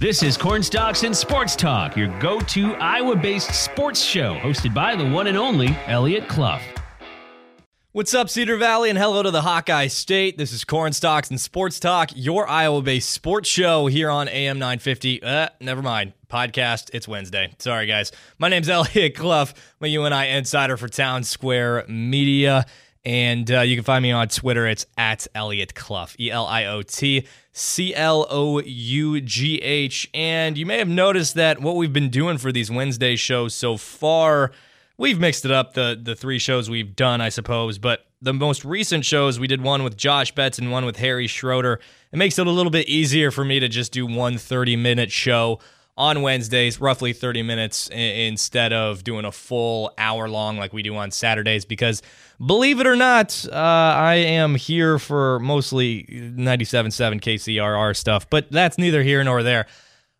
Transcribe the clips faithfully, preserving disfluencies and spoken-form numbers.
This is Corn Stalks and Sports Talk, your go-to Iowa-based sports show, hosted by the one and only Elliot Clough. What's up, Cedar Valley, and hello to the Hawkeye State. This is Corn Stalks and Sports Talk, your Iowa-based sports show here on A M nine fifty. Uh, never mind. Podcast. It's Wednesday. Sorry, guys. My name's Elliot Clough. I'm a U N I insider for Town Square Media. And uh, you can find me on Twitter. It's at Elliot Clough, E L I O T C L O U G H. And you may have noticed that what we've been doing for these Wednesday shows so far, we've mixed it up, the, the three shows we've done, I suppose. But the most recent shows, we did one with Josh Betts and one with Harry Schroeder. It makes it a little bit easier for me to just do one thirty-minute show on Wednesdays, roughly thirty minutes, instead of doing a full hour long like we do on Saturdays, because believe it or not, uh, I am here for mostly ninety-seven point seven K C R R stuff, but that's neither here nor there.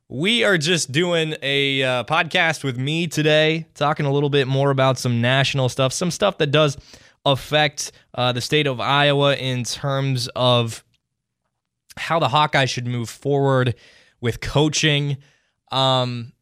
We are just doing a uh, podcast with me today, talking a little bit more about some national stuff, some stuff that does affect uh, the state of Iowa in terms of how the Hawkeyes should move forward with coaching. Um,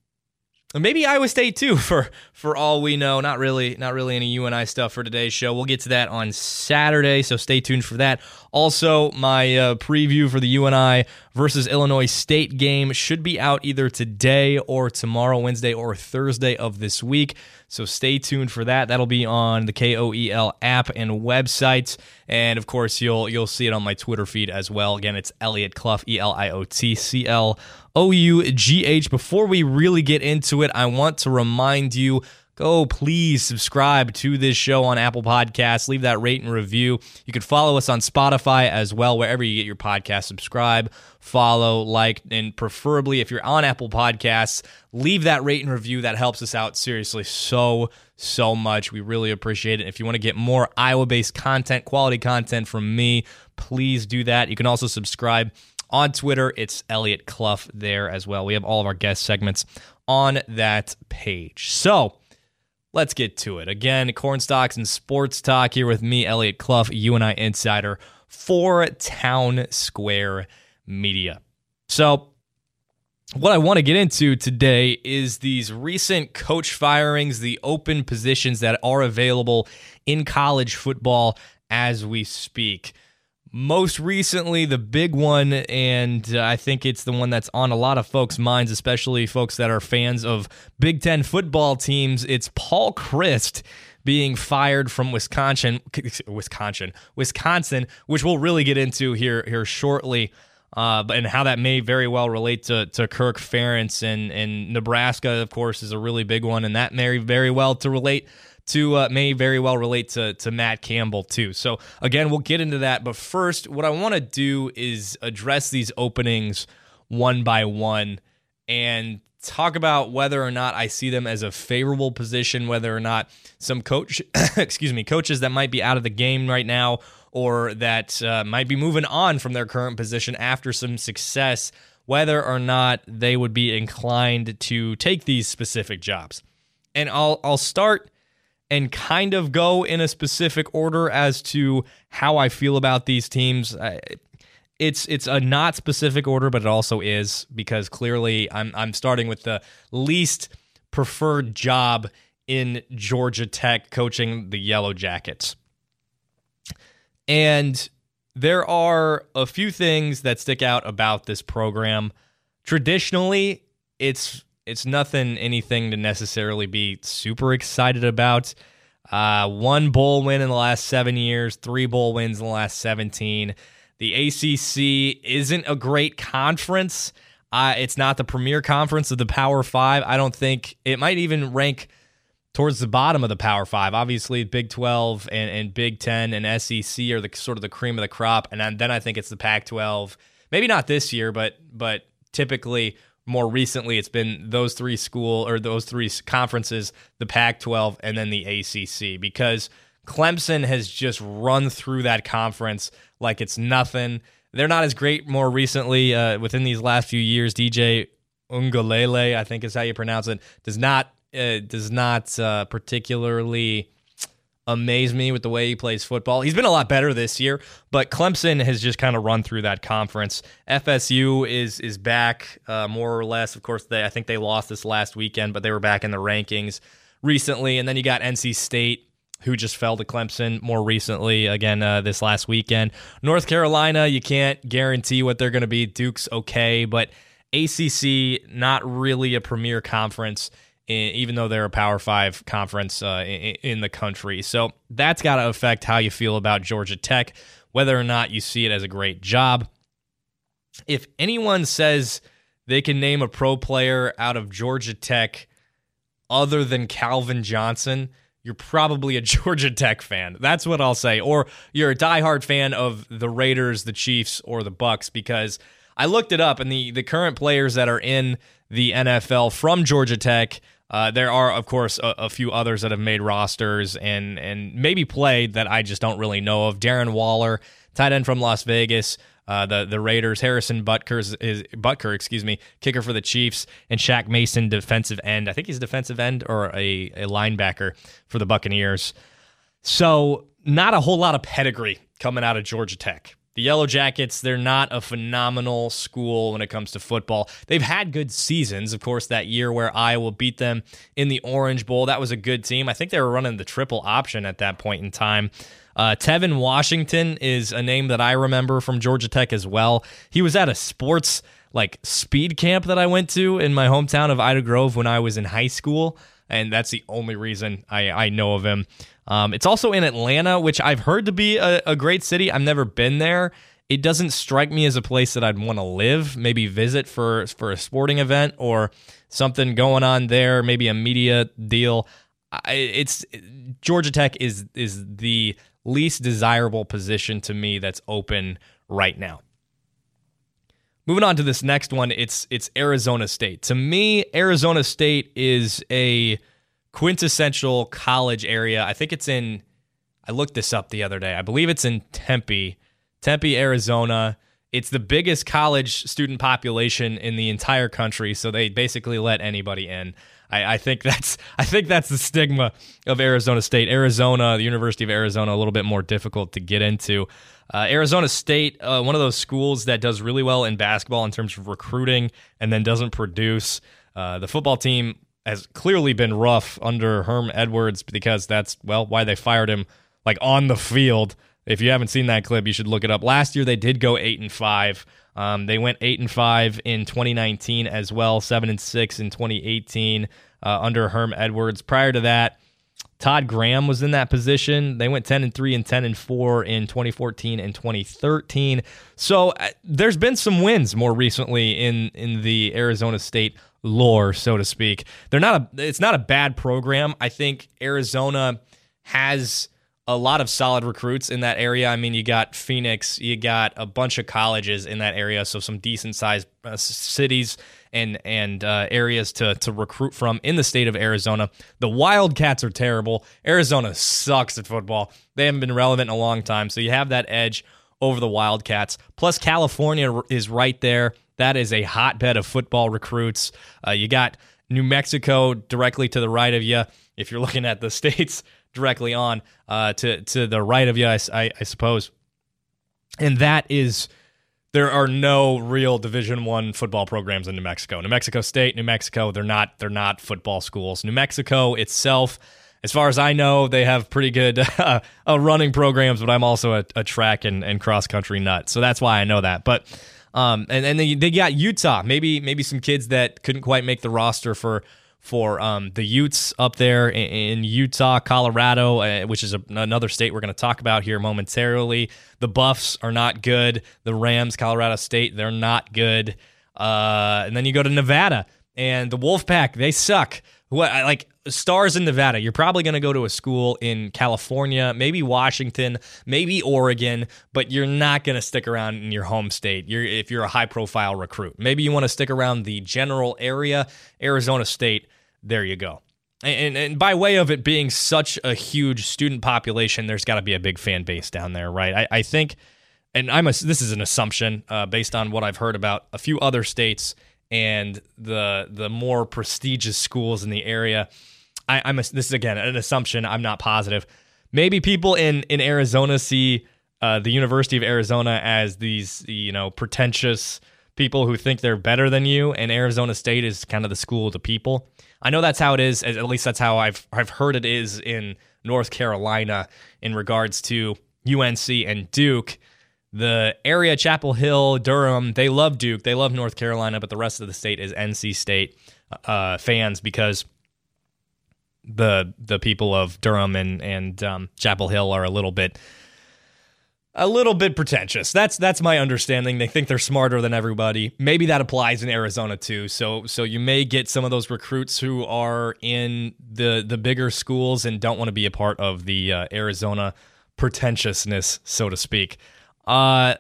maybe Iowa State too, for, for all we know. Not really, not really any U N I stuff for today's show. We'll get to that on Saturday, so stay tuned for that. Also, my uh, preview for the U N I versus Illinois State game should be out either today or tomorrow, Wednesday or Thursday of this week. So stay tuned for that. That'll be on the K O E L app and website, and of course you'll you'll see it on my Twitter feed as well. Again, it's Elliot Clough, E L I O T C L O U G H. Before we really get into it, I want to remind you, go please subscribe to this show on Apple Podcasts. Leave that rate and review. You can follow us on Spotify as well, wherever you get your podcast. Subscribe, follow, like, and preferably if you're on Apple Podcasts, leave that rate and review. That helps us out seriously so, so much. We really appreciate it. If you want to get more Iowa-based content, quality content from me, please do that. You can also subscribe on Twitter. It's Elliot Clough there as well. We have all of our guest segments on that page. So let's get to it. Again, Corn Stalks and Sports Talk here with me, Elliot Clough, U N I insider for Town Square Media. So what I want to get into today is these recent coach firings, the open positions that are available in college football as we speak. Most recently, the big one, and I think it's the one that's on a lot of folks' minds, especially folks that are fans of Big Ten football teams, it's Paul Chryst being fired from Wisconsin, Wisconsin, Wisconsin, which we'll really get into here here shortly, uh, and how that may very well relate to to Kirk Ferentz, and and Nebraska, of course, is a really big one, and that may very well to relate. To uh, may very well relate to, to Matt Campbell, too. So, again, we'll get into that. But first, what I want to do is address these openings one by one and talk about whether or not I see them as a favorable position, whether or not some coach, excuse me, coaches that might be out of the game right now or that uh, might be moving on from their current position after some success, whether or not they would be inclined to take these specific jobs. And I'll I'll start and kind of go in a specific order as to how I feel about these teams. It's it's a not specific order, but it also is, because clearly I'm I'm starting with the least preferred job in Georgia Tech, coaching the Yellow Jackets. And there are a few things that stick out about this program. Traditionally, it's It's nothing, anything to necessarily be super excited about. Uh, one bowl win in the last seven years, three bowl wins in the last seventeen. The A C C isn't a great conference. Uh, it's not the premier conference of the Power Five. I don't think it might even rank towards the bottom of the Power Five. Obviously, Big twelve and, and Big ten and S E C are the sort of the cream of the crop. And then I think it's the Pac twelve. Maybe not this year, but but typically, more recently, it's been those three school or those three conferences, the Pac twelve and then the A C C, because Clemson has just run through that conference like it's nothing. They're not as great more recently uh, within these last few years. D J Uiagalelei, I think is how you pronounce it, does not uh, does not uh, particularly amaze me with the way he plays football. He's been a lot better this year, but Clemson has just kind of run through that conference. F S U is is back, uh, more or less. Of course, they I think they lost this last weekend, but they were back in the rankings recently. And then you got N C State, who just fell to Clemson more recently, again, uh, this last weekend. North Carolina, you can't guarantee what they're going to be. Duke's okay, but A C C, not really a premier conference, even though they're a Power Five conference uh, in the country. So that's got to affect how you feel about Georgia Tech, whether or not you see it as a great job. If anyone says they can name a pro player out of Georgia Tech other than Calvin Johnson, you're probably a Georgia Tech fan. That's what I'll say. Or you're a diehard fan of the Raiders, the Chiefs, or the Bucks, because I looked it up, and the, the current players that are in the N F L from Georgia Tech, uh, there are, of course, a, a few others that have made rosters and and maybe played that I just don't really know of. Darren Waller, tight end from Las Vegas, uh, the the Raiders. Harrison Butker is Butker, excuse me, kicker for the Chiefs, and Shaq Mason, defensive end. I think he's defensive end or a, a linebacker for the Buccaneers. So not a whole lot of pedigree coming out of Georgia Tech. The Yellow Jackets, they're not a phenomenal school when it comes to football. They've had good seasons. Of course, that year where Iowa beat them in the Orange Bowl, that was a good team. I think they were running the triple option at that point in time. Uh, Tevin Washington is a name that I remember from Georgia Tech as well. He was at a sports like speed camp that I went to in my hometown of Ida Grove when I was in high school, and that's the only reason I, I know of him. Um, it's also in Atlanta, which I've heard to be a, a great city. I've never been there. It doesn't strike me as a place that I'd want to live, maybe visit for, for a sporting event or something going on there, maybe a media deal. I, it's Georgia Tech is is the least desirable position to me that's open right now. Moving on to this next one, it's it's Arizona State. To me, Arizona State is a quintessential college area. I think it's in, I looked this up the other day. I believe it's in Tempe, Tempe, Arizona. It's the biggest college student population in the entire country, so they basically let anybody in. I, I think that's I think that's the stigma of Arizona State. Arizona, the University of Arizona, a little bit more difficult to get into. Uh, Arizona State, uh, one of those schools that does really well in basketball in terms of recruiting and then doesn't produce. Uh, the football team has clearly been rough under Herm Edwards because that's, well, why they fired him, like, on the field. If you haven't seen that clip, you should look it up. Last year, they did go eight and five. Um, they went eight and five in twenty nineteen as well, seven and six in twenty eighteen uh, under Herm Edwards. Prior to that, Todd Graham was in that position. They went ten and three and ten and four in twenty fourteen and twenty thirteen. So uh, there's been some wins more recently in in the Arizona State lore, so to speak. They're not a. It's not a bad program. I think Arizona has a lot of solid recruits in that area. I mean, you got Phoenix, you got a bunch of colleges in that area, so some decent-sized uh, cities and and uh, areas to to recruit from in the state of Arizona. The Wildcats are terrible. Arizona sucks at football. They haven't been relevant in a long time, so you have that edge over the Wildcats. Plus, California is right there. That is a hotbed of football recruits. Uh, you got New Mexico directly to the right of you, if you're looking at the states directly on uh, to, to the right of you, I, I, I suppose. And that is, there are no real Division I football programs in New Mexico. New Mexico State, New Mexico, they're not they're not football schools. New Mexico itself, as far as I know, they have pretty good uh, uh, running programs, but I'm also a, a track and, and cross-country nut, so that's why I know that. But um, and, and they, they got Utah, maybe maybe some kids that couldn't quite make the roster for for um, the Utes up there in, in Utah, Colorado, uh, which is a, another state we're going to talk about here momentarily. The Buffs are not good. The Rams, Colorado State, they're not good. Uh, and then you go to Nevada, and the Wolfpack, they suck. What, like stars in Nevada, you're probably going to go to a school in California, maybe Washington, maybe Oregon, but you're not going to stick around in your home state. You're, if you're a high-profile recruit, maybe you want to stick around the general area. Arizona State, there you go. And, and, and by way of it being such a huge student population, there's got to be a big fan base down there, right? I, I think, and I'm a, this is an assumption uh, based on what I've heard about a few other states and the the more prestigious schools in the area. I, I'm a, this is again an assumption. I'm not positive. maybe people in, in Arizona see uh, the University of Arizona as these, you know, pretentious people who think they're better than you, and Arizona State is kind of the school of the people. I know that's how it is, at least that's how I've I've heard it is in North Carolina in regards to U N C and Duke. The area, Chapel Hill, Durham, they love Duke, they love North Carolina, but the rest of the state is N C State uh, fans because the the people of Durham and and um, Chapel Hill are a little bit a little bit pretentious. That's that's my understanding. They think they're smarter than everybody. Maybe that applies in Arizona too. So so you may get some of those recruits who are in the the bigger schools and don't want to be a part of the uh, Arizona pretentiousness, so to speak. Uh,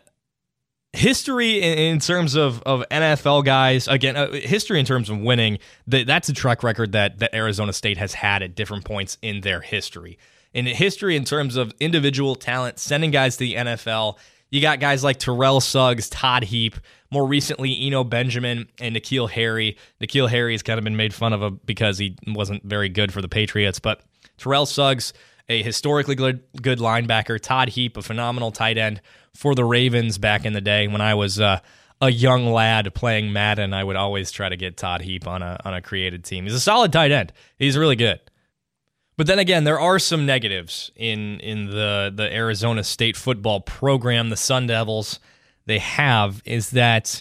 history in, in terms of, of N F L guys, again, uh, history in terms of winning, the, that's a track record that, that Arizona State has had at different points in their history. In history in terms of individual talent, sending guys to the N F L, you got guys like Terrell Suggs, Todd Heap, more recently Eno Benjamin and N'Keal Harry. N'Keal Harry has kind of been made fun of because he wasn't very good for the Patriots, but Terrell Suggs, a historically good, good linebacker, Todd Heap, a phenomenal tight end for the Ravens back in the day. When I was uh, a young lad playing Madden, I would always try to get Todd Heap on a on a created team. He's a solid tight end. He's really good. But then again, there are some negatives in in the, the Arizona State football program, the Sun Devils they have, is that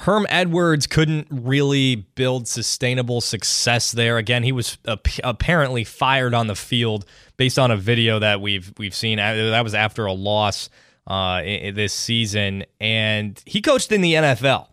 Herm Edwards couldn't really build sustainable success there. Again, he was ap- apparently fired on the field based on a video that we've we've seen. That was after a loss uh, in, in this season, and he coached in the N F L.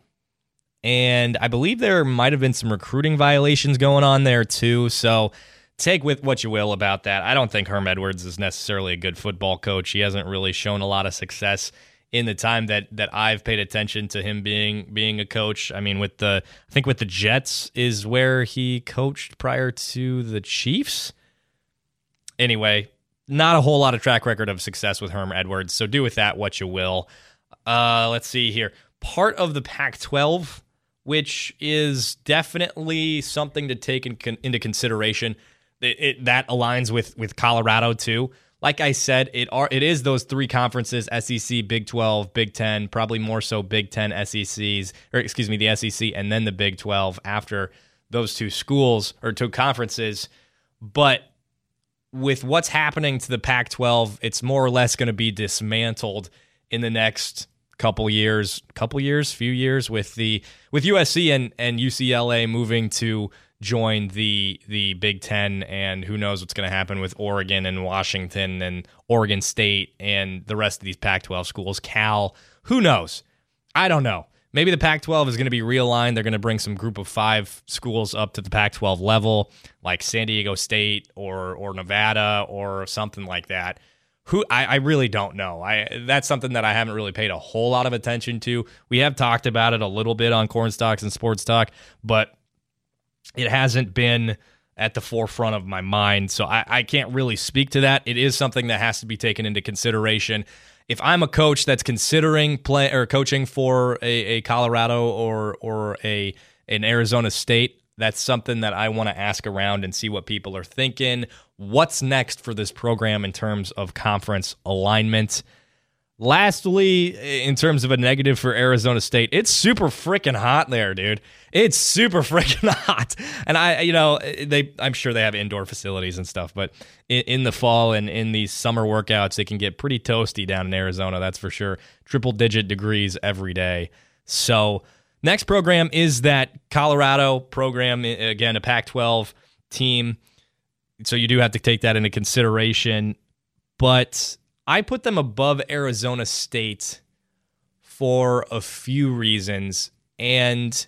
And I believe there might have been some recruiting violations going on there too. So take with what you will about that. I don't think Herm Edwards is necessarily a good football coach. He hasn't really shown a lot of success in the time that that I've paid attention to him being being a coach. I mean, with the I think with the Jets is where he coached prior to the Chiefs. Anyway, not a whole lot of track record of success with Herm Edwards, so do with that what you will. Uh, let's see here. Part of the Pac twelve, which is definitely something to take in, into consideration. It, it, that aligns with with Colorado too. Like I said, it are it is those three conferences: S E C, Big twelve, Big ten. Probably more so Big ten, S E Cs, or excuse me, the S E C, and then the Big twelve after those two schools or two conferences. But with what's happening to the Pac twelve, it's more or less going to be dismantled in the next couple years, couple years, few years with the with U S C and and U C L A moving to join the the Big Ten, and who knows what's going to happen with Oregon and Washington and Oregon State and the rest of these Pac twelve schools. Cal, who knows? I don't know. Maybe the Pac twelve is going to be realigned. They're going to bring some group of five schools up to the Pac twelve level, like San Diego State or or Nevada or something like that. Who I, I really don't know. I that's something that I haven't really paid a whole lot of attention to. We have talked about it a little bit on Corn Stalks and Sports Talk, but it hasn't been at the forefront of my mind, so I, I can't really speak to that. It is something that has to be taken into consideration. If I'm a coach that's considering play or coaching for a, a Colorado or or a an Arizona State, that's something that I want to ask around and see what people are thinking. What's next for this program in terms of conference alignment? Lastly, in terms of a negative for Arizona State, it's super freaking hot there, dude. It's super freaking hot. And I, you know, they, I'm sure they have indoor facilities and stuff, but in, in the fall and in these summer workouts, it can get pretty toasty down in Arizona. That's for sure. Triple digit degrees every day. So next program is that Colorado program. Again, a Pac twelve team. So you do have to take that into consideration, but I put them above Arizona State for a few reasons, and,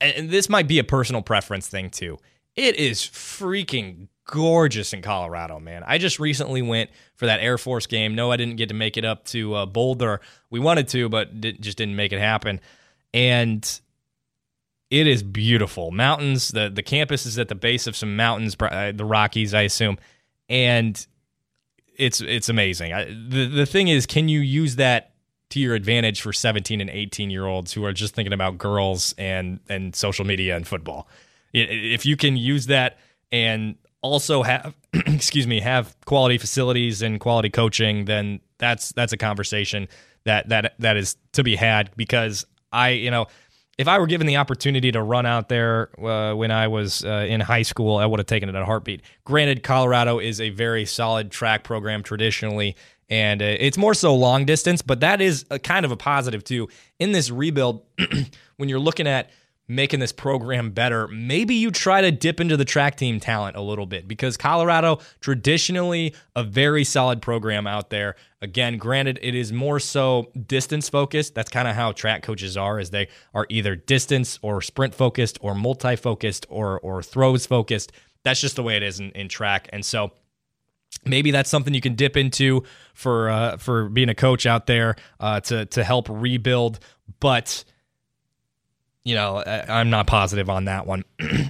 and this might be a personal preference thing too. It is freaking gorgeous in Colorado, man. I just recently went for that Air Force game. No, I didn't get to make it up to uh, Boulder. We wanted to, but did, just didn't make it happen. And it is beautiful. Mountains, the, the campus is at the base of some mountains, uh, the Rockies, I assume, and It's it's amazing. I, the the thing is, can you use that to your advantage for seventeen and eighteen-year-olds who are just thinking about girls and, and social media and football? If you can use that and also have, excuse me, have quality facilities and quality coaching, then that's that's a conversation that that that is to be had. Because I, you know, if I were given the opportunity to run out there uh, when I was uh, in high school, I would have taken it at a heartbeat. Granted, Colorado is a very solid track program traditionally, and uh, it's more so long distance, but that is a kind of a positive too. In this rebuild, when you're looking at making this program better, maybe you try to dip into the track team talent a little bit, because Colorado, traditionally a very solid program out there. Again, granted, it is more so distance focused. That's kind of how track coaches are, is they are either distance or sprint focused or multi-focused or or throws focused. That's just the way it is in, in track. And so maybe that's something you can dip into for uh, for being a coach out there uh, to to help rebuild. But you know, I'm not positive on that one.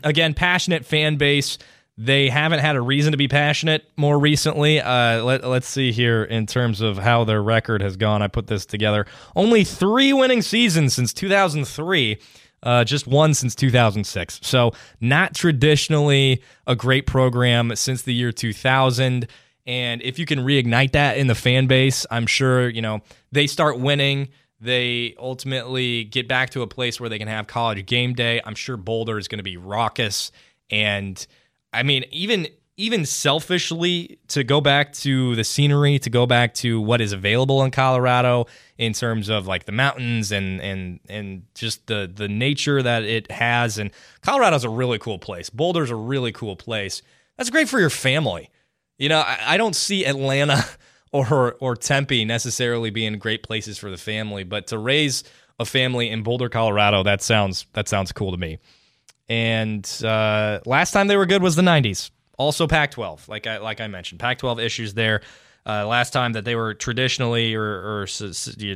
Again, passionate fan base. They haven't had a reason to be passionate more recently. Uh, let, let's see here in terms of how their record has gone. I put this together. Only three winning seasons since two thousand three, uh, just one since two thousand six. So not traditionally a great program since the year two thousand. And if you can reignite that in the fan base, I'm sure, you know, they start winning. They ultimately get back to a place where they can have college game day. I'm sure Boulder is going to be raucous. And I mean, even even selfishly, to go back to the scenery, to go back to what is available in Colorado in terms of like the mountains and and and just the the nature that it has. And Colorado's a really cool place. Boulder's a really cool place. That's great for your family. You know, I, I don't see Atlanta or or Tempe necessarily being great places for the family, but to raise a family in Boulder, Colorado, that sounds that sounds cool to me. And uh, last time they were good was the nineties. Also Pac twelve, like I like I mentioned, Pac twelve issues there. Uh, last time that they were traditionally or, or sy-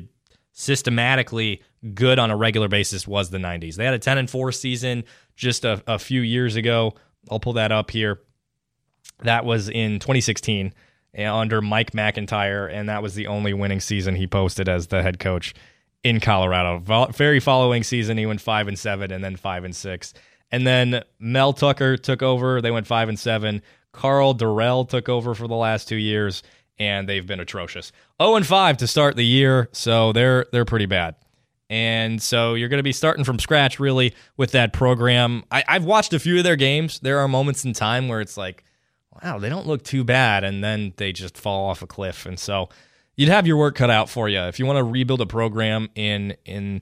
systematically good on a regular basis was the nineties. They had a ten and four season just a, a few years ago. I'll pull that up here. That was in twenty sixteen. Under Mike McIntyre, and that was the only winning season he posted as the head coach in Colorado. Very following season, he went five and seven, and then five and six, and then Mel Tucker took over. They went five and seven. Carl Durrell took over for the last two years, and they've been atrocious. Zero and five to start the year, so they're they're pretty bad. And so you're going to be starting from scratch, really, with that program. I, I've watched a few of their games. There are moments in time where it's like, wow, they don't look too bad, and then they just fall off a cliff. And so you'd have your work cut out for you if you want to rebuild a program in in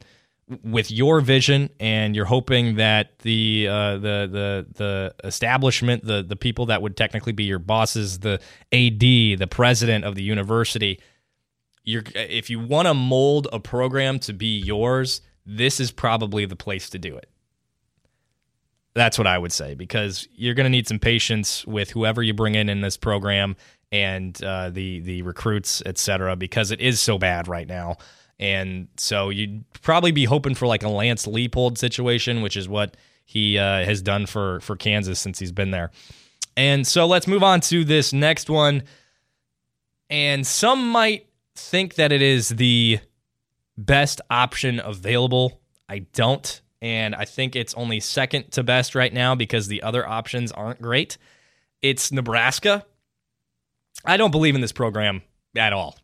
with your vision, and you're hoping that the uh, the the the establishment, the the people that would technically be your bosses, the A D, the president of the university, you're if you want to mold a program to be yours, this is probably the place to do it. That's what I would say, because you're going to need some patience with whoever you bring in in this program and uh, the the recruits, et cetera, because it is so bad right now. And so you'd probably be hoping for like a Lance Leipold situation, which is what he uh, has done for, for Kansas since he's been there. And so let's move on to this next one. And some might think that it is the best option available. I don't. And I think it's only second to best right now because the other options aren't great. It's Nebraska. I don't believe in this program at all,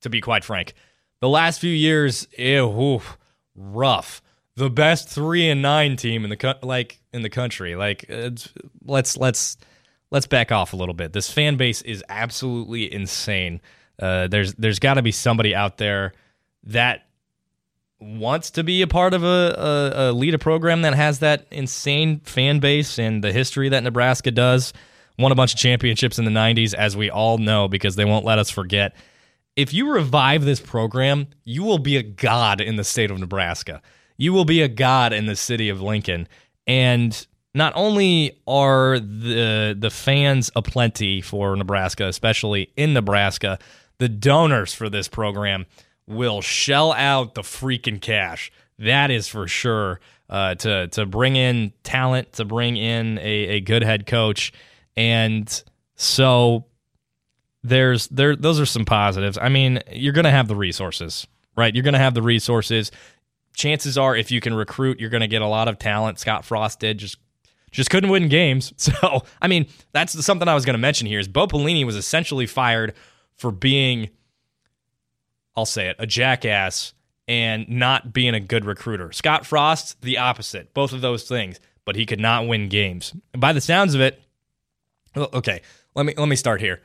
to be quite frank. The last few years, ew, oof, rough. The best three and nine team in the co- like in the country. Like let's let's let's back off a little bit. This fan base is absolutely insane. Uh, there's there's got to be somebody out there that wants to be a part of a, a, a lead a program that has that insane fan base and the history that Nebraska does. Won a bunch of championships in the nineties, as we all know, because they won't let us forget. If you revive this program, you will be a god in the state of Nebraska. You will be a god in the city of Lincoln. And not only are the the fans aplenty for Nebraska, especially in Nebraska, the donors for this program will shell out the freaking cash. That is for sure. Uh, to to bring in talent, to bring in a, a good head coach, and so there's there. Those are some positives. I mean, you're going to have the resources, right? You're going to have the resources. Chances are, if you can recruit, you're going to get a lot of talent. Scott Frost did just just couldn't win games. So, I mean, that's something I was going to mention here is Bo Pelini was essentially fired for being, I'll say it, a jackass and not being a good recruiter. Scott Frost, the opposite, both of those things, but he could not win games. And by the sounds of it, okay, let me let me start here.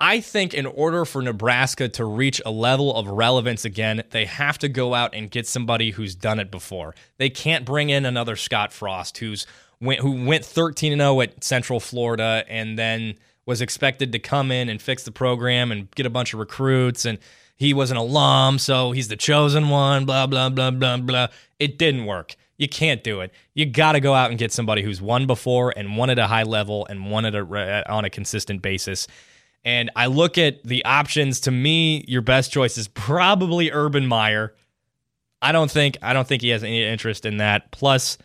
I think in order for Nebraska to reach a level of relevance again, they have to go out and get somebody who's done it before. They can't bring in another Scott Frost who's went, who went thirteen and oh at Central Florida and then was expected to come in and fix the program and get a bunch of recruits. And he was an alum, so he's the chosen one, blah, blah, blah, blah, blah. It didn't work. You can't do it. You got to go out and get somebody who's won before and won at a high level and won at a, on a consistent basis. And I look at the options. To me, your best choice is probably Urban Meyer. I don't think I don't think he has any interest in that. Plus,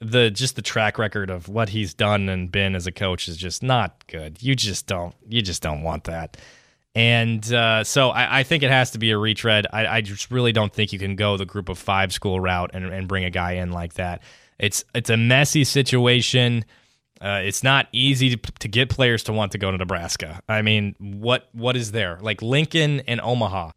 the just the track record of what he's done and been as a coach is just not good. You just don't you just don't want that. And uh, so I, I think it has to be a retread. I, I just really don't think you can go the group of five school route and, and bring a guy in like that. It's it's a messy situation. Uh, it's not easy to, to get players to want to go to Nebraska. I mean, what what is there? Like Lincoln and Omaha.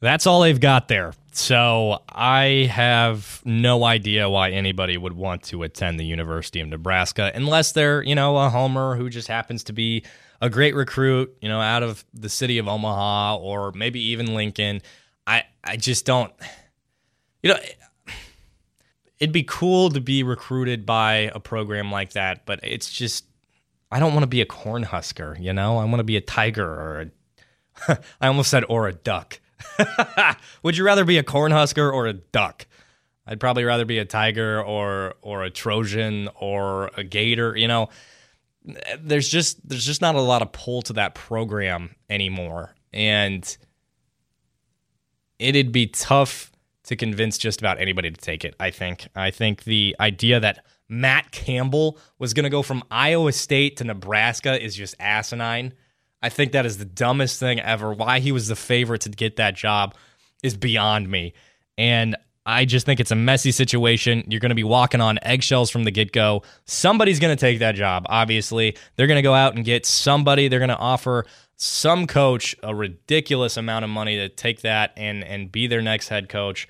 That's all they've got there. So I have no idea why anybody would want to attend the University of Nebraska unless they're, you know, a homer who just happens to be a great recruit, you know, out of the city of Omaha or maybe even Lincoln. I, I just don't, you know... It'd be cool to be recruited by a program like that, but it's just, I don't want to be a Cornhusker, you know? I want to be a Tiger or a, I almost said, or a duck. Would you rather be a Cornhusker or a duck? I'd probably rather be a Tiger or or a Trojan or a Gator, you know? There's just, there's just not a lot of pull to that program anymore, and it'd be tough to convince just about anybody to take it, I think. I think the idea that Matt Campbell was going to go from Iowa State to Nebraska is just asinine. I think that is the dumbest thing ever. Why he was the favorite to get that job is beyond me. And I just think it's a messy situation. You're going to be walking on eggshells from the get-go. Somebody's going to take that job, obviously. They're going to go out and get somebody. They're going to offer some coach a ridiculous amount of money to take that and and be their next head coach.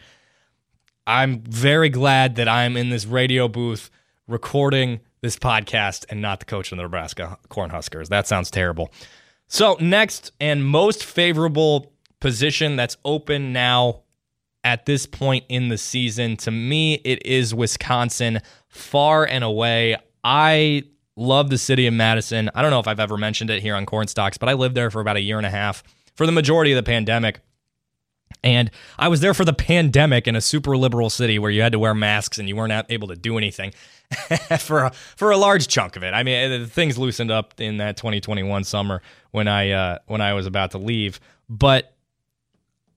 I'm very glad that I'm in this radio booth recording this podcast and not the coach of the Nebraska Cornhuskers. That sounds terrible. So next and most favorable position that's open now at this point in the season, to me, it is Wisconsin far and away. I... Love the city of Madison. I don't know if I've ever mentioned it here on Corn Stalks, but I lived there for about a year and a half for the majority of the pandemic. And I was there for the pandemic in a super liberal city where you had to wear masks and you weren't able to do anything for a, for a large chunk of it. I mean, things loosened up in that twenty twenty-one summer when I uh, when I was about to leave. But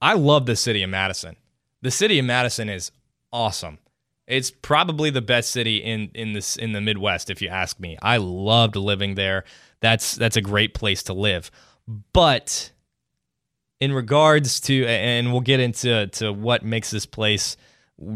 I love the city of Madison. The city of Madison is awesome. It's probably the best city in in this in the Midwest, if you ask me. I loved living there. That's that's a great place to live. But in regards to, and we'll get into to what makes this place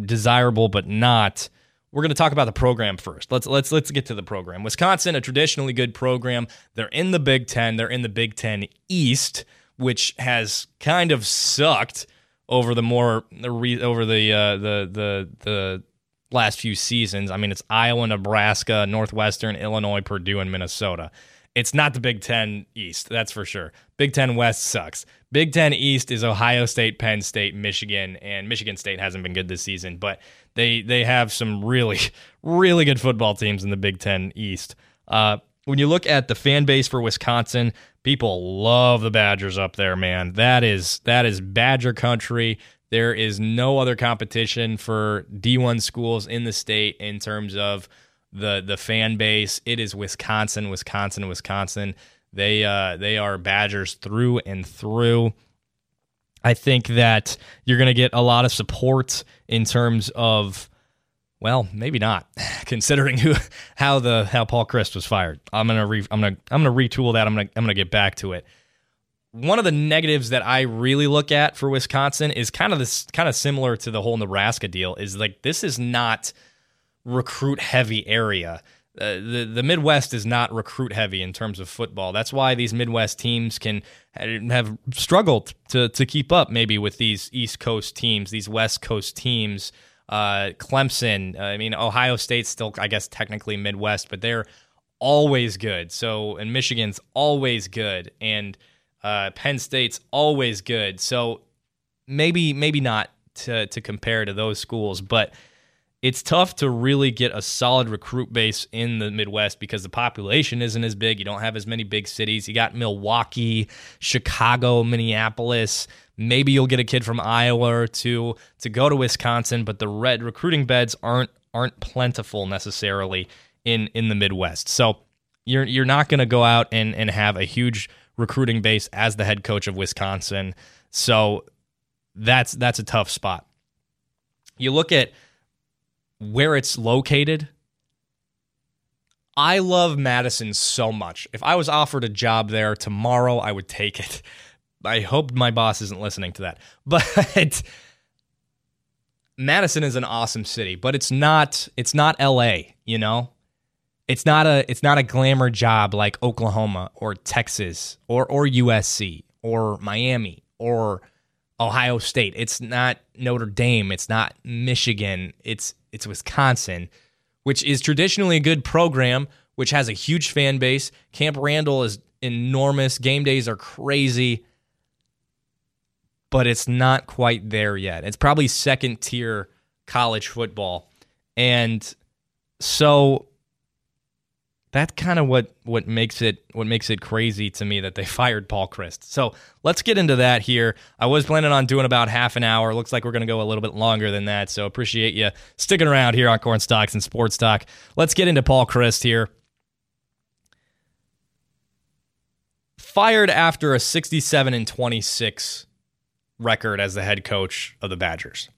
desirable but not. We're going to talk about the program first. Let's let's let's get to the program. Wisconsin, a traditionally good program. They're in the Big Ten. They're in the Big Ten East, which has kind of sucked over the more over the uh, the the the. last few seasons. I mean, it's Iowa, Nebraska, Northwestern, Illinois, Purdue, and Minnesota. It's not the Big Ten East, that's for sure. Big Ten West sucks. Big Ten East is Ohio State, Penn State, Michigan, and Michigan State hasn't been good this season, but they they have some really, really good football teams in the Big Ten East. Uh, when you look at the fan base for Wisconsin, people love the Badgers up there, man. That is that is Badger country. There is no other competition for D one schools in the state in terms of the the fan base. It is Wisconsin, Wisconsin, Wisconsin. They uh, they are Badgers through and through. I think that you're going to get a lot of support in terms of, well, maybe not, considering who how the how Paul Chryst was fired. I'm gonna re, I'm gonna I'm gonna retool that. I'm gonna I'm gonna get back to it. One of the negatives that I really look at for Wisconsin is kind of this kind of similar to the whole Nebraska deal is like, this is not recruit heavy area. Uh, the, the Midwest is not recruit heavy in terms of football. That's why these Midwest teams can have struggled to, to keep up maybe with these East Coast teams, these West Coast teams. Uh, Clemson, uh, I mean, Ohio State's still, I guess, technically Midwest, but they're always good. So, and Michigan's always good, and uh, Penn State's always good. So maybe, maybe not to, to compare to those schools, but it's tough to really get a solid recruit base in the Midwest because the population isn't as big. You don't have as many big cities. You got Milwaukee, Chicago, Minneapolis. Maybe you'll get a kid from Iowa or two to go to Wisconsin, but the red recruiting beds aren't aren't plentiful necessarily in, in the Midwest. So you're you're not going to go out and, and have a huge recruiting base as the head coach of Wisconsin. So that's that's a tough spot. You look at where it's located. I love Madison so much. If I was offered a job there tomorrow, I would take it. I hope my boss isn't listening to that. But Madison is an awesome city, but it's not it's not L A, you know? It's not a it's not a glamour job like Oklahoma or Texas or or U S C or Miami or Ohio State. It's not Notre Dame. It's not Michigan. It's it's Wisconsin, which is traditionally a good program, which has a huge fan base. Camp Randall is enormous. Game days are crazy, but it's not quite there yet. It's probably second tier college football. And so that's kind of what, what makes it what makes it crazy to me that they fired Paul Chryst. So let's get into that here. I was planning on doing about half an hour. Looks like we're going to go a little bit longer than that. So appreciate you sticking around here on Corn Stalks and Sports Talk. Let's get into Paul Chryst here. Fired after a sixty-seven and twenty-six record as the head coach of the Badgers.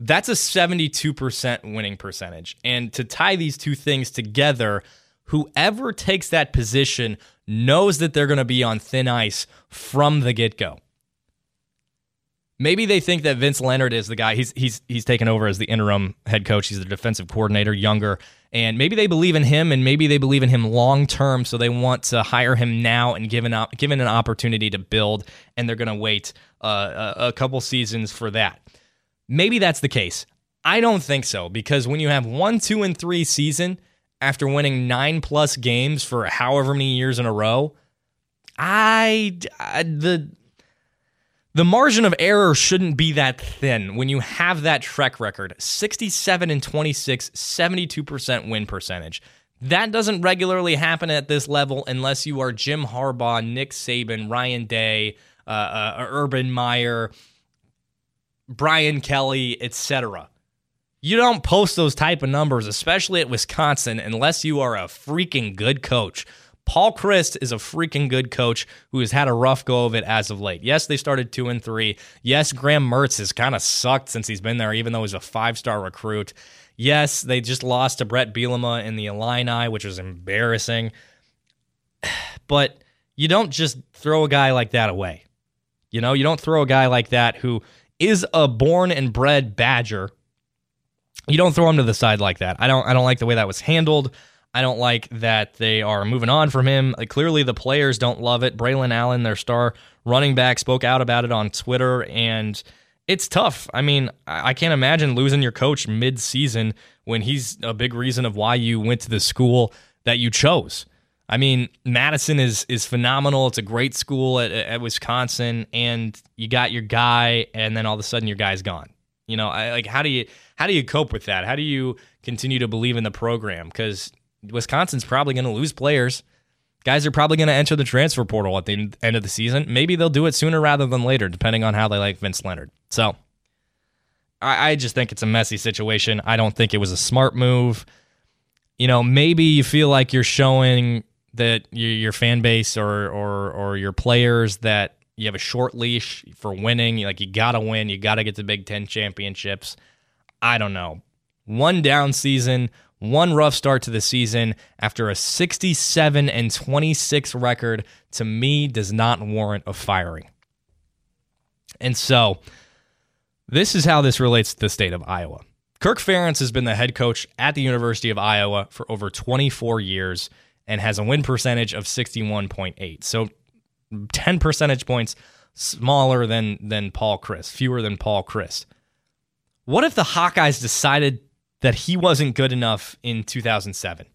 That's a seventy-two percent winning percentage. And to tie these two things together, whoever takes that position knows that they're going to be on thin ice from the get-go. Maybe they think that Vince Leonard is the guy. He's he's he's taken over as the interim head coach. He's the defensive coordinator, younger. And maybe they believe in him, and maybe they believe in him long-term, so they want to hire him now and give an, op- give him an opportunity to build, and they're going to wait uh, a, a couple seasons for that. Maybe that's the case. I don't think so, because when you have one, two, and three season after winning nine-plus games for however many years in a row, I, I the the margin of error shouldn't be that thin when you have that track record. sixty-seven and twenty-six, seventy-two percent win percentage. That doesn't regularly happen at this level unless you are Jim Harbaugh, Nick Saban, Ryan Day, uh, uh, Urban Meyer, Brian Kelly, et cetera. You don't post those type of numbers, especially at Wisconsin, unless you are a freaking good coach. Paul Chryst is a freaking good coach who has had a rough go of it as of late. Yes, they started two and three. Yes, Graham Mertz has kind of sucked since he's been there, even though he's a five-star recruit. Yes, they just lost to Brett Bielema in the Illini, which was embarrassing. But you don't just throw a guy like that away. You know, you don't throw a guy like that who is a born and bred Badger. You don't throw him to the side like that. I don't I don't like the way that was handled. I don't like that they are moving on from him. Like, clearly the players don't love it. Braelon Allen, their star running back, spoke out about it on Twitter, and it's tough. I mean, I can't imagine losing your coach mid-season when he's a big reason of why you went to the school that you chose. I mean, Madison is is phenomenal. It's a great school at, at Wisconsin, and you got your guy, and then all of a sudden your guy's gone. You know, I, like how do you how do you cope with that? How do you continue to believe in the program? Because Wisconsin's probably going to lose players. Guys are probably going to enter the transfer portal at the end of the season. Maybe they'll do it sooner rather than later, depending on how they like Vince Leonard. So I, I just think it's a messy situation. I don't think it was a smart move. You know, maybe you feel like you're showing that your fan base or, or or your players that you have a short leash for winning. Like, you got to win. You got to get the Big Ten championships. I don't know. One down season, one rough start to the season after a sixty-seven and twenty-six record, to me, does not warrant a firing. And so this is how this relates to the state of Iowa. Kirk Ferentz has been the head coach at the University of Iowa for over twenty-four years and has a win percentage of sixty-one point eight. So ten percentage points smaller than than Paul Chryst, fewer than Paul Chryst. What if the Hawkeyes decided that he wasn't good enough in two thousand seven?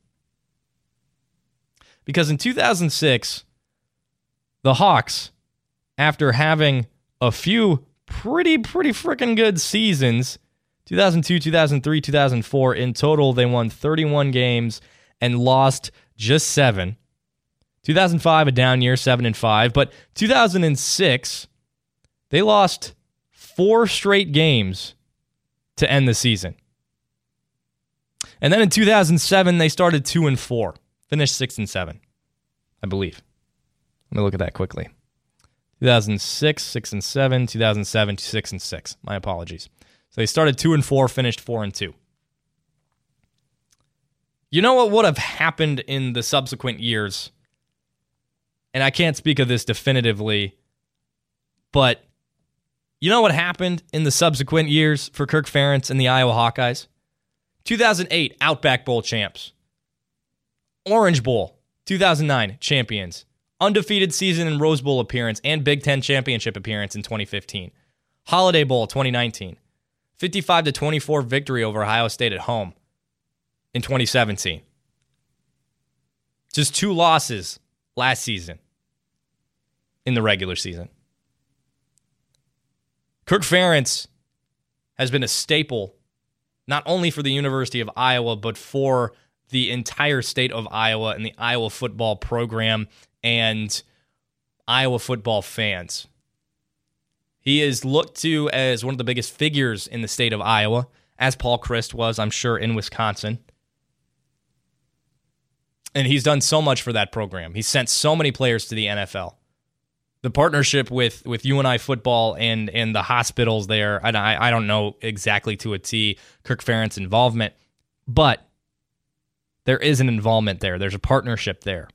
Because in two thousand six, the Hawks, after having a few pretty, pretty freaking good seasons, two thousand two, two thousand three, two thousand four, in total, they won thirty-one games and lost just seven. two thousand five, a down year, seven and five. But two thousand six, they lost four straight games to end the season. And then in two thousand seven, they started two and four, finished six and seven, I believe. Let me look at that quickly. two thousand six, six and seven, two thousand seven, six and six. My apologies. So they started two and four, finished four and two. You know what would have happened in the subsequent years? And I can't speak of this definitively, but you know what happened in the subsequent years for Kirk Ferentz and the Iowa Hawkeyes? two thousand eight, Outback Bowl champs. Orange Bowl, two thousand nine, champions. Undefeated season and Rose Bowl appearance and Big Ten championship appearance in twenty fifteen. Holiday Bowl, twenty nineteen. fifty-five to twenty-four victory over Ohio State at home in twenty seventeen. Just two losses last season in the regular season. Kirk Ferentz has been a staple not only for the University of Iowa, but for the entire state of Iowa and the Iowa football program and Iowa football fans. He is looked to as one of the biggest figures in the state of Iowa, as Paul Chryst was, I'm sure, in Wisconsin. And he's done so much for that program. He's sent so many players to the N F L. The partnership with, with U N I football and, and the hospitals there, and I, I don't know exactly to a T Kirk Ferentz's involvement, but there is an involvement there. There's a partnership there.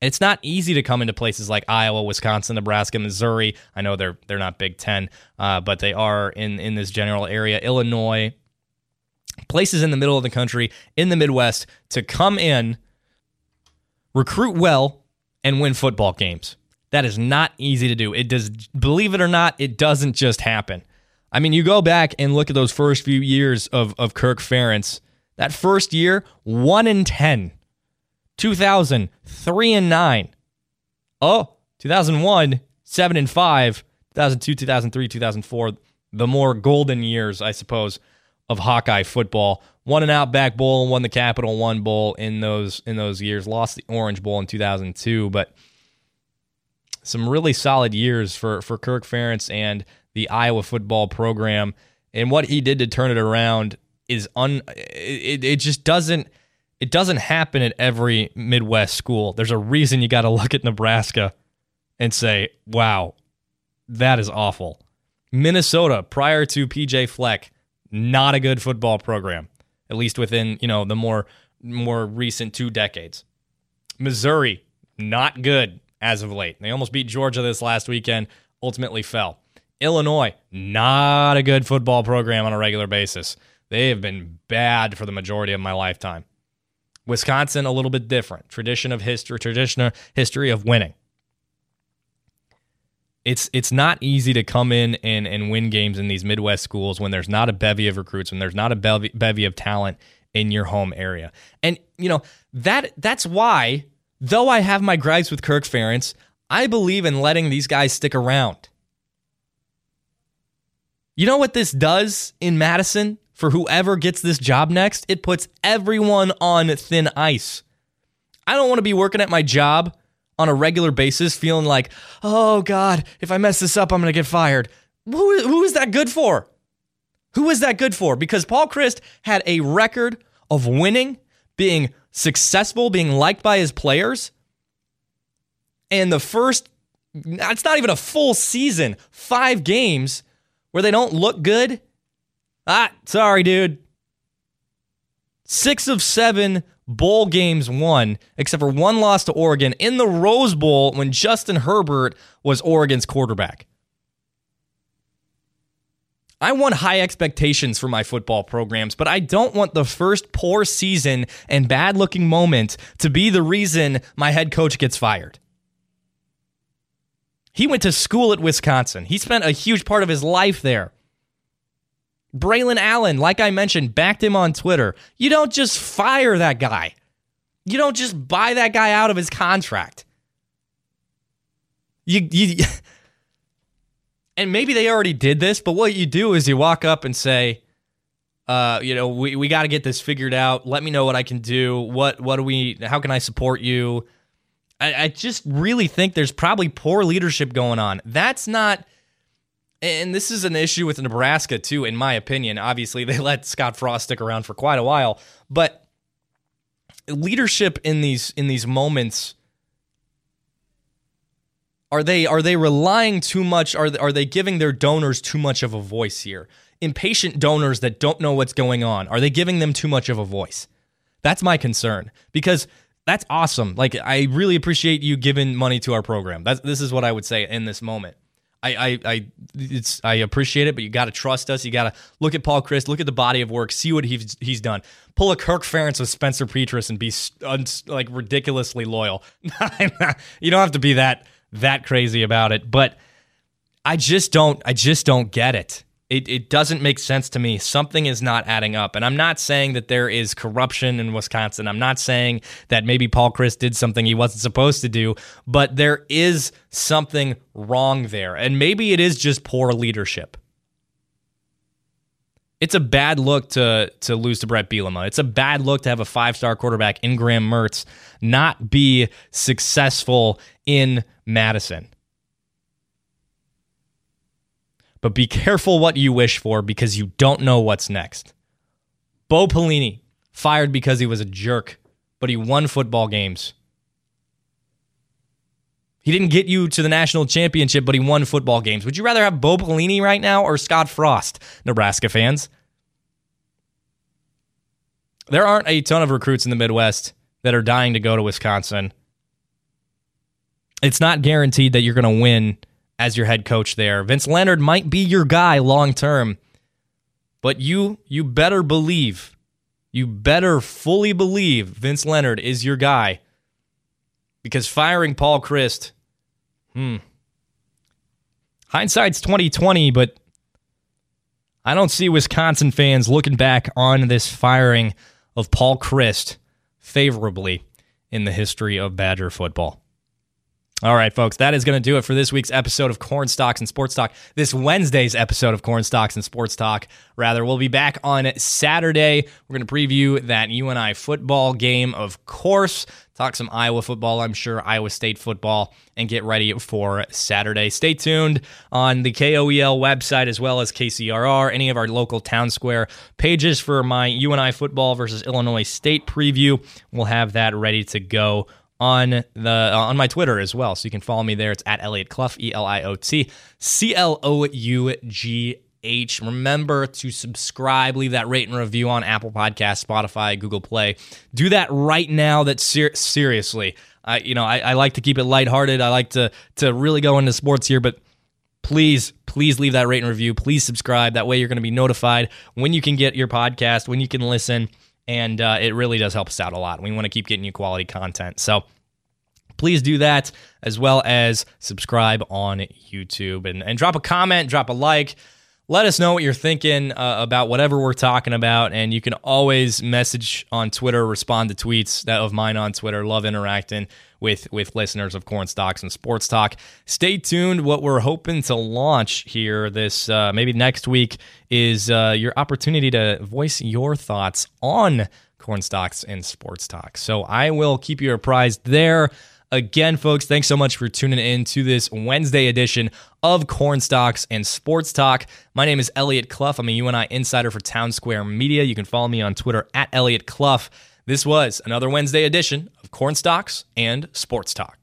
It's not easy to come into places like Iowa, Wisconsin, Nebraska, Missouri. I know they're they're not Big Ten, uh, but they are in, in this general area. Illinois, places in the middle of the country, in the Midwest, to come in, recruit well, and win football games. That is not easy to do. It does, believe it or not, it doesn't just happen. I mean, you go back and look at those first few years of of Kirk Ferentz. That first year, one in ten. two thousand, three and nine. Oh, two thousand one, seven and five. two thousand two, two thousand three, two thousand four, the more golden years, I suppose, of Hawkeye football. Won an Outback Bowl, won the Capital One Bowl in those in those years. Lost the Orange Bowl in two thousand two, but some really solid years for, for Kirk Ferentz and the Iowa football program. And what he did to turn it around is un. It, it just doesn't it doesn't happen at every Midwest school. There's a reason you got to look at Nebraska and say, wow, that is awful. Minnesota, prior to P J Fleck, not a good football program, at least within, you know, the more more recent two decades. Missouri, not good as of late. They almost beat Georgia this last weekend, ultimately fell. Illinois, not a good football program on a regular basis. They have been bad for the majority of my lifetime. Wisconsin, a little bit different. Tradition of history, traditional history of winning. It's it's not easy to come in and, and win games in these Midwest schools when there's not a bevy of recruits, when there's not a bevy, bevy of talent in your home area. And, you know, that that's why, though I have my gripes with Kirk Ferentz, I believe in letting these guys stick around. You know what this does in Madison? For whoever gets this job next, it puts everyone on thin ice. I don't want to be working at my job on a regular basis feeling like, oh God, if I mess this up, I'm going to get fired. Who, who is that good for? Who is that good for? Because Paul Chryst had a record of winning, being successful, being liked by his players. And the first, it's not even a full season, five games where they don't look good. Ah, sorry, dude. Six of seven bowl games won, except for one loss to Oregon in the Rose Bowl when Justin Herbert was Oregon's quarterback. I want high expectations for my football programs, but I don't want the first poor season and bad-looking moment to be the reason my head coach gets fired. He went to school at Wisconsin. He spent a huge part of his life there. Braelon Allen, like I mentioned, backed him on Twitter. You don't just fire that guy. You don't just buy that guy out of his contract. You, you, and maybe they already did this, but what you do is you walk up and say, uh, you know, we, we got to get this figured out. Let me know what I can do. What, what do we, how can I support you? I, I just really think there's probably poor leadership going on. That's not, and this is an issue with Nebraska too, in my opinion. Obviously, they let Scott Frost stick around for quite a while, but leadership in these in these moments, are they are they relying too much? Are they, are they giving their donors too much of a voice here? Impatient donors that don't know what's going on, are they giving them too much of a voice? That's my concern, because that's awesome. Like, I really appreciate you giving money to our program. That's, this is what I would say in this moment. I I I it's I appreciate it, but you got to trust us. You got to look at Paul Chryst, look at the body of work, see what he's he's done. Pull a Kirk Ferentz with Spencer Petras and be un, like ridiculously loyal. You don't have to be that that crazy about it, but I just don't I just don't get it. It it doesn't make sense to me. Something is not adding up, and I'm not saying that there is corruption in Wisconsin. I'm not saying that maybe Paul Chryst did something he wasn't supposed to do, but there is something wrong there, and maybe it is just poor leadership. It's a bad look to to lose to Brett Bielema. It's a bad look to have a five-star quarterback in Graham Mertz not be successful in Madison. But be careful what you wish for, because you don't know what's next. Bo Pelini, fired because he was a jerk, but he won football games. He didn't get you to the national championship, but he won football games. Would you rather have Bo Pelini right now or Scott Frost, Nebraska fans? There aren't a ton of recruits in the Midwest that are dying to go to Wisconsin. It's not guaranteed that you're going to win as your head coach there. Vince Leonard might be your guy long term, but you you better believe, you better fully believe Vince Leonard is your guy, because firing Paul Chryst, hmm, hindsight's twenty twenty, but I don't see Wisconsin fans looking back on this firing of Paul Chryst favorably in the history of Badger football. All right, folks, that is going to do it for this week's episode of Corn Stalks and Sports Talk. This Wednesday's episode of Corn Stalks and Sports Talk, rather. We'll be back on Saturday. We're going to preview that U N I football game, of course. Talk some Iowa football, I'm sure, Iowa State football, and get ready for Saturday. Stay tuned on the K O E L website as well as K C R R, any of our local town square pages for my U N I football versus Illinois State preview. We'll have that ready to go on the uh, on my Twitter as well, so you can follow me there. It's at Elliot Clough, E L I O T C L O U G H. Remember to subscribe, leave that rate and review on Apple Podcasts, Spotify, Google Play. Do that right now. That ser- seriously, I uh, you know I, I like to keep it lighthearted. I like to to really go into sports here, but please, please leave that rate and review. Please subscribe. That way you're going to be notified when you can get your podcast, when you can listen. And uh, it really does help us out a lot. We want to keep getting you quality content. So please do that, as well as subscribe on YouTube. And, and drop a comment, drop a like. Let us know what you're thinking uh, about whatever we're talking about. And you can always message on Twitter, respond to tweets that of mine on Twitter. Love interacting with, with listeners of Corn Stalks and Sports Talk. Stay tuned. What we're hoping to launch here this uh, maybe next week is uh, your opportunity to voice your thoughts on Corn Stalks and Sports Talk. So I will keep you apprised there. Again, folks, thanks so much for tuning in to this Wednesday edition of Corn Stalks and Sports Talk. My name is Elliot Clough. I'm a U N I insider for Town Square Media. You can follow me on Twitter at Elliot Clough. This was another Wednesday edition of Corn Stalks and Sports Talk.